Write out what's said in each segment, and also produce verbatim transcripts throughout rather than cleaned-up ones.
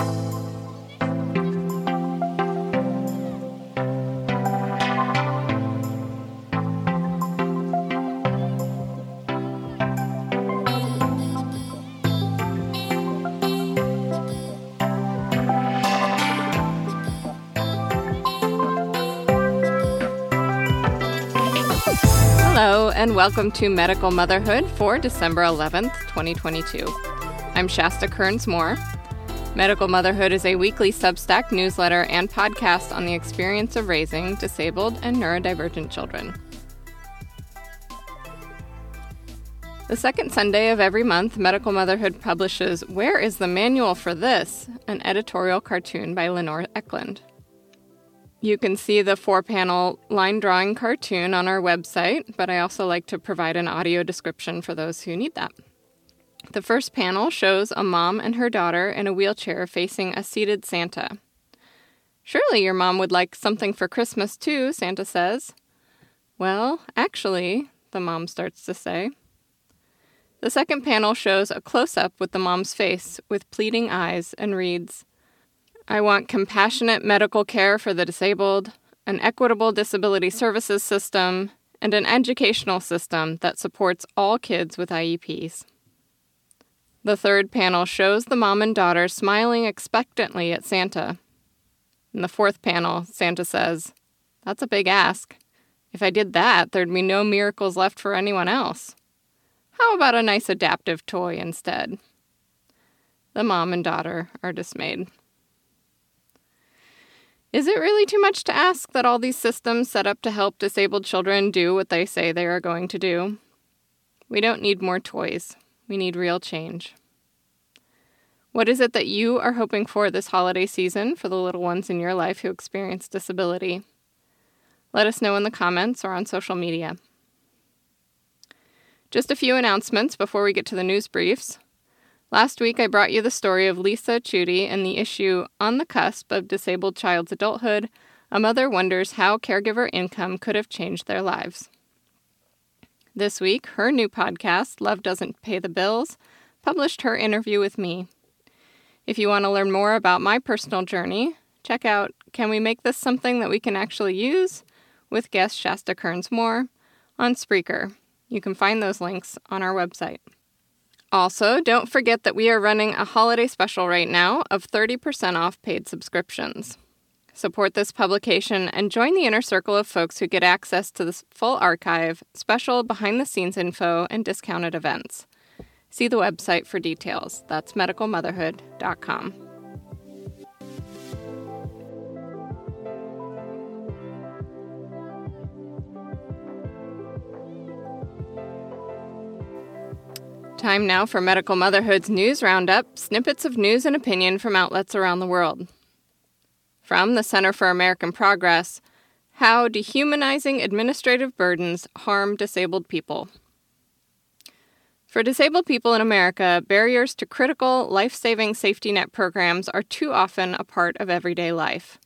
Hello, and welcome to Medical Motherhood for December eleventh, twenty twenty-two. I'm Shasta Kearns Moore. Medical Motherhood is a weekly Substack newsletter and podcast on the experience of raising disabled and neurodivergent children. The second Sunday of every month, Medical Motherhood publishes Where Is the Manual for This?!, an editorial cartoon by Lenore Eklund. You can see the four-panel line-drawing cartoon on our website, but I also like to provide an audio description for those who need that. The first panel shows a mom and her daughter in a wheelchair facing a seated Santa. "Surely your mom would like something for Christmas, too," Santa says. "Well, actually," the mom starts to say. The second panel shows a close-up with the mom's face with pleading eyes and reads, "I want compassionate medical care for the disabled, an equitable disability services system, and an educational system that supports all kids with I E Ps. The third panel shows the mom and daughter smiling expectantly at Santa. In the fourth panel, Santa says, "That's a big ask. If I did that, there'd be no miracles left for anyone else. How about a nice adaptive toy instead?" The mom and daughter are dismayed. Is it really too much to ask that all these systems set up to help disabled children do what they say they are going to do? We don't need more toys. We need real change. What is it that you are hoping for this holiday season for the little ones in your life who experience disability? Let us know in the comments or on social media. Just a few announcements before we get to the news briefs. Last week, I brought you the story of Lisa Tschudi and the issue On the Cusp of Disabled Child's Adulthood, A Mother Wonders How Caregiver Income Could Have Changed Their Lives. This week, her new podcast, Love Doesn't Pay the Bills, published her interview with me. If you want to learn more about my personal journey, check out Can We Make This Something That We Can Actually Use? With guest Shasta Kearns Moore on Spreaker. You can find those links on our website. Also, don't forget that we are running a holiday special right now of thirty percent off paid subscriptions. Support this publication and join the inner circle of folks who get access to this full archive, special behind-the-scenes info, and discounted events. See the website for details. That's medical motherhood dot com. Time now for Medical Motherhood's News Roundup, snippets of news and opinion from outlets around the world. From the Center for American Progress, How Dehumanizing Administrative Burdens Harm Disabled People. For disabled people in America, barriers to critical, life-saving safety net programs are too often a part of everyday life.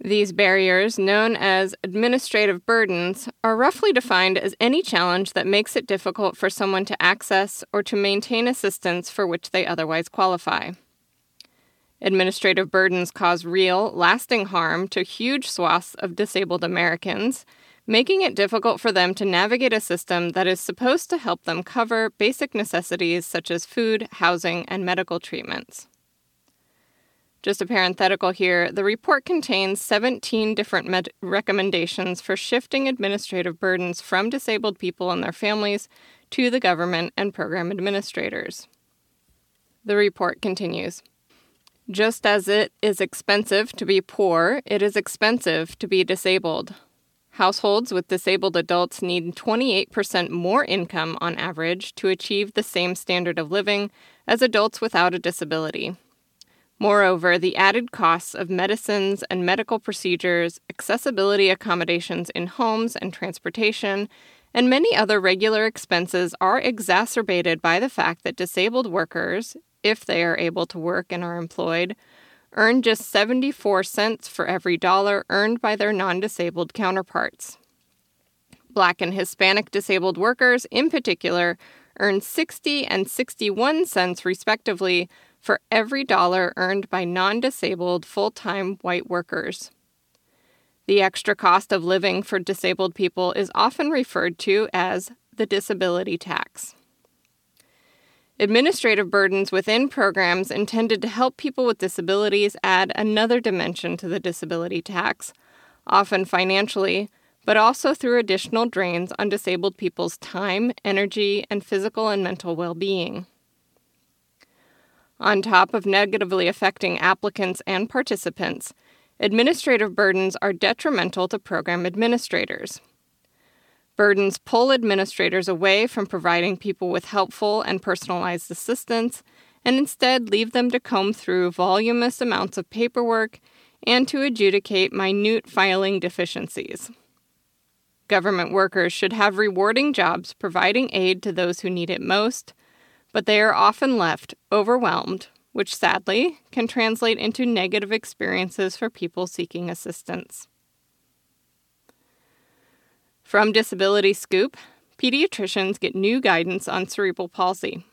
These barriers, known as administrative burdens, are roughly defined as any challenge that makes it difficult for someone to access or to maintain assistance for which they otherwise qualify. Administrative burdens cause real, lasting harm to huge swaths of disabled Americans, making it difficult for them to navigate a system that is supposed to help them cover basic necessities such as food, housing, and medical treatments. Just a parenthetical here, the report contains seventeen different med- recommendations for shifting administrative burdens from disabled people and their families to the government and program administrators. The report continues, "Just as it is expensive to be poor, it is expensive to be disabled. Households with disabled adults need twenty-eight percent more income on average to achieve the same standard of living as adults without a disability. Moreover, the added costs of medicines and medical procedures, accessibility accommodations in homes and transportation, and many other regular expenses are exacerbated by the fact that disabled workers, if they are able to work and are employed, earn just seventy-four cents for every dollar earned by their non-disabled counterparts. Black and Hispanic disabled workers, in particular, earn sixty and sixty-one cents respectively for every dollar earned by non-disabled full-time white workers. The extra cost of living for disabled people is often referred to as the disability tax. Administrative burdens within programs intended to help people with disabilities add another dimension to the disability tax, often financially, but also through additional drains on disabled people's time, energy, and physical and mental well-being. On top of negatively affecting applicants and participants, administrative burdens are detrimental to program administrators. Burdens pull administrators away from providing people with helpful and personalized assistance and instead leave them to comb through voluminous amounts of paperwork and to adjudicate minute filing deficiencies. Government workers should have rewarding jobs providing aid to those who need it most, but they are often left overwhelmed, which sadly can translate into negative experiences for people seeking assistance. From Disability Scoop, pediatricians get new guidance on cerebral palsy.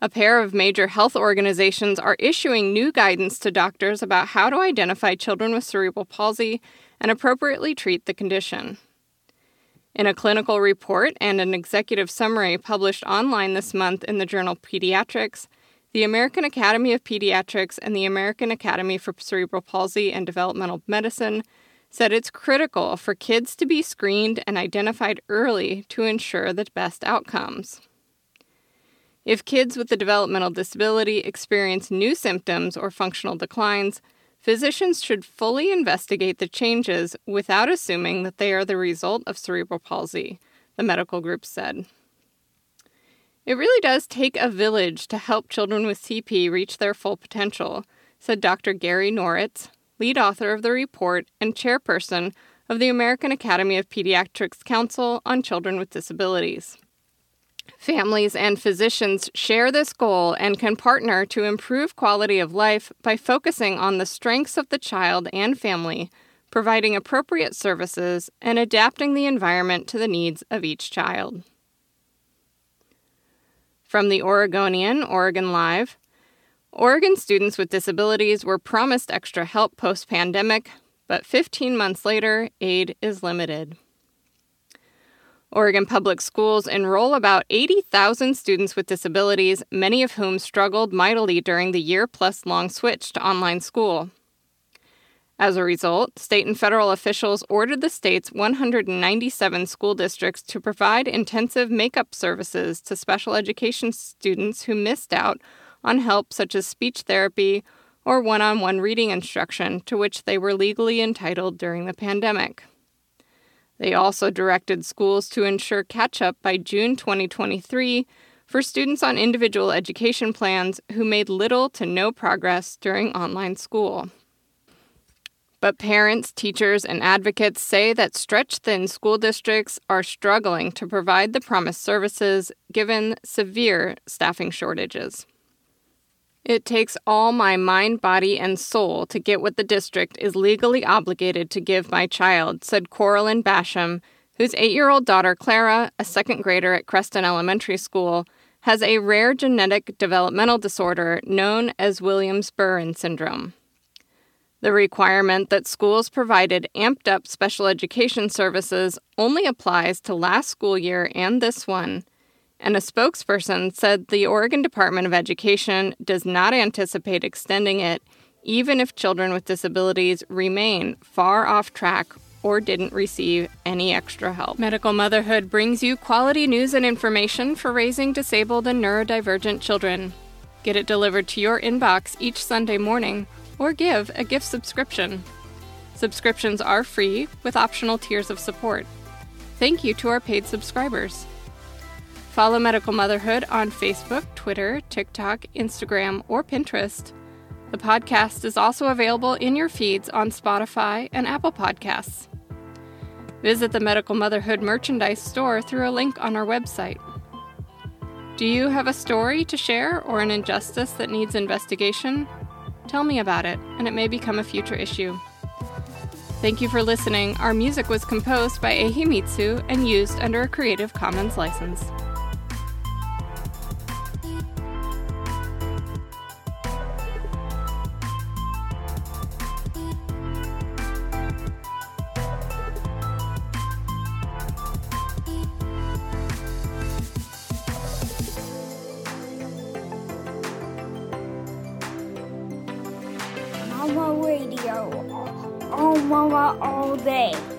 A pair of major health organizations are issuing new guidance to doctors about how to identify children with cerebral palsy and appropriately treat the condition. In a clinical report and an executive summary published online this month in the journal Pediatrics, the American Academy of Pediatrics and the American Academy for Cerebral Palsy and Developmental Medicine said it's critical for kids to be screened and identified early to ensure the best outcomes. If kids with a developmental disability experience new symptoms or functional declines, physicians should fully investigate the changes without assuming that they are the result of cerebral palsy, the medical group said. It really does take a village to help children with C P reach their full potential, said Doctor Gary Noritz, lead author of the report and chairperson of the American Academy of Pediatrics Council on Children with Disabilities. Families and physicians share this goal and can partner to improve quality of life by focusing on the strengths of the child and family, providing appropriate services, and adapting the environment to the needs of each child. From the Oregonian, Oregon Live, Oregon students with disabilities were promised extra help post-pandemic, but fifteen months later, aid is limited. Oregon public schools enroll about eighty thousand students with disabilities, many of whom struggled mightily during the year-plus-long switch to online school. As a result, state and federal officials ordered the state's one hundred ninety-seven school districts to provide intensive makeup services to special education students who missed out on help such as speech therapy or one-on-one reading instruction to which they were legally entitled during the pandemic. They also directed schools to ensure catch-up by June twenty twenty-three for students on individual education plans who made little to no progress during online school. But parents, teachers, and advocates say that stretch-thin school districts are struggling to provide the promised services given severe staffing shortages. It takes all my mind, body, and soul to get what the district is legally obligated to give my child, said Coraline Basham, whose eight-year-old daughter Clara, a second grader at Creston Elementary School, has a rare genetic developmental disorder known as Williams-Beuren syndrome. The requirement that schools provided amped-up special education services only applies to last school year and this one, and a spokesperson said the Oregon Department of Education does not anticipate extending it, even if children with disabilities remain far off track or didn't receive any extra help. Medical Motherhood brings you quality news and information for raising disabled and neurodivergent children. Get it delivered to your inbox each Sunday morning or give a gift subscription. Subscriptions are free with optional tiers of support. Thank you to our paid subscribers. Follow Medical Motherhood on Facebook, Twitter, TikTok, Instagram, or Pinterest. The podcast is also available in your feeds on Spotify and Apple Podcasts. Visit the Medical Motherhood merchandise store through a link on our website. Do you have a story to share or an injustice that needs investigation? Tell me about it, and it may become a future issue. Thank you for listening. Our music was composed by Ehimitsu and used under a Creative Commons license. Mama Radio. On Mama all day.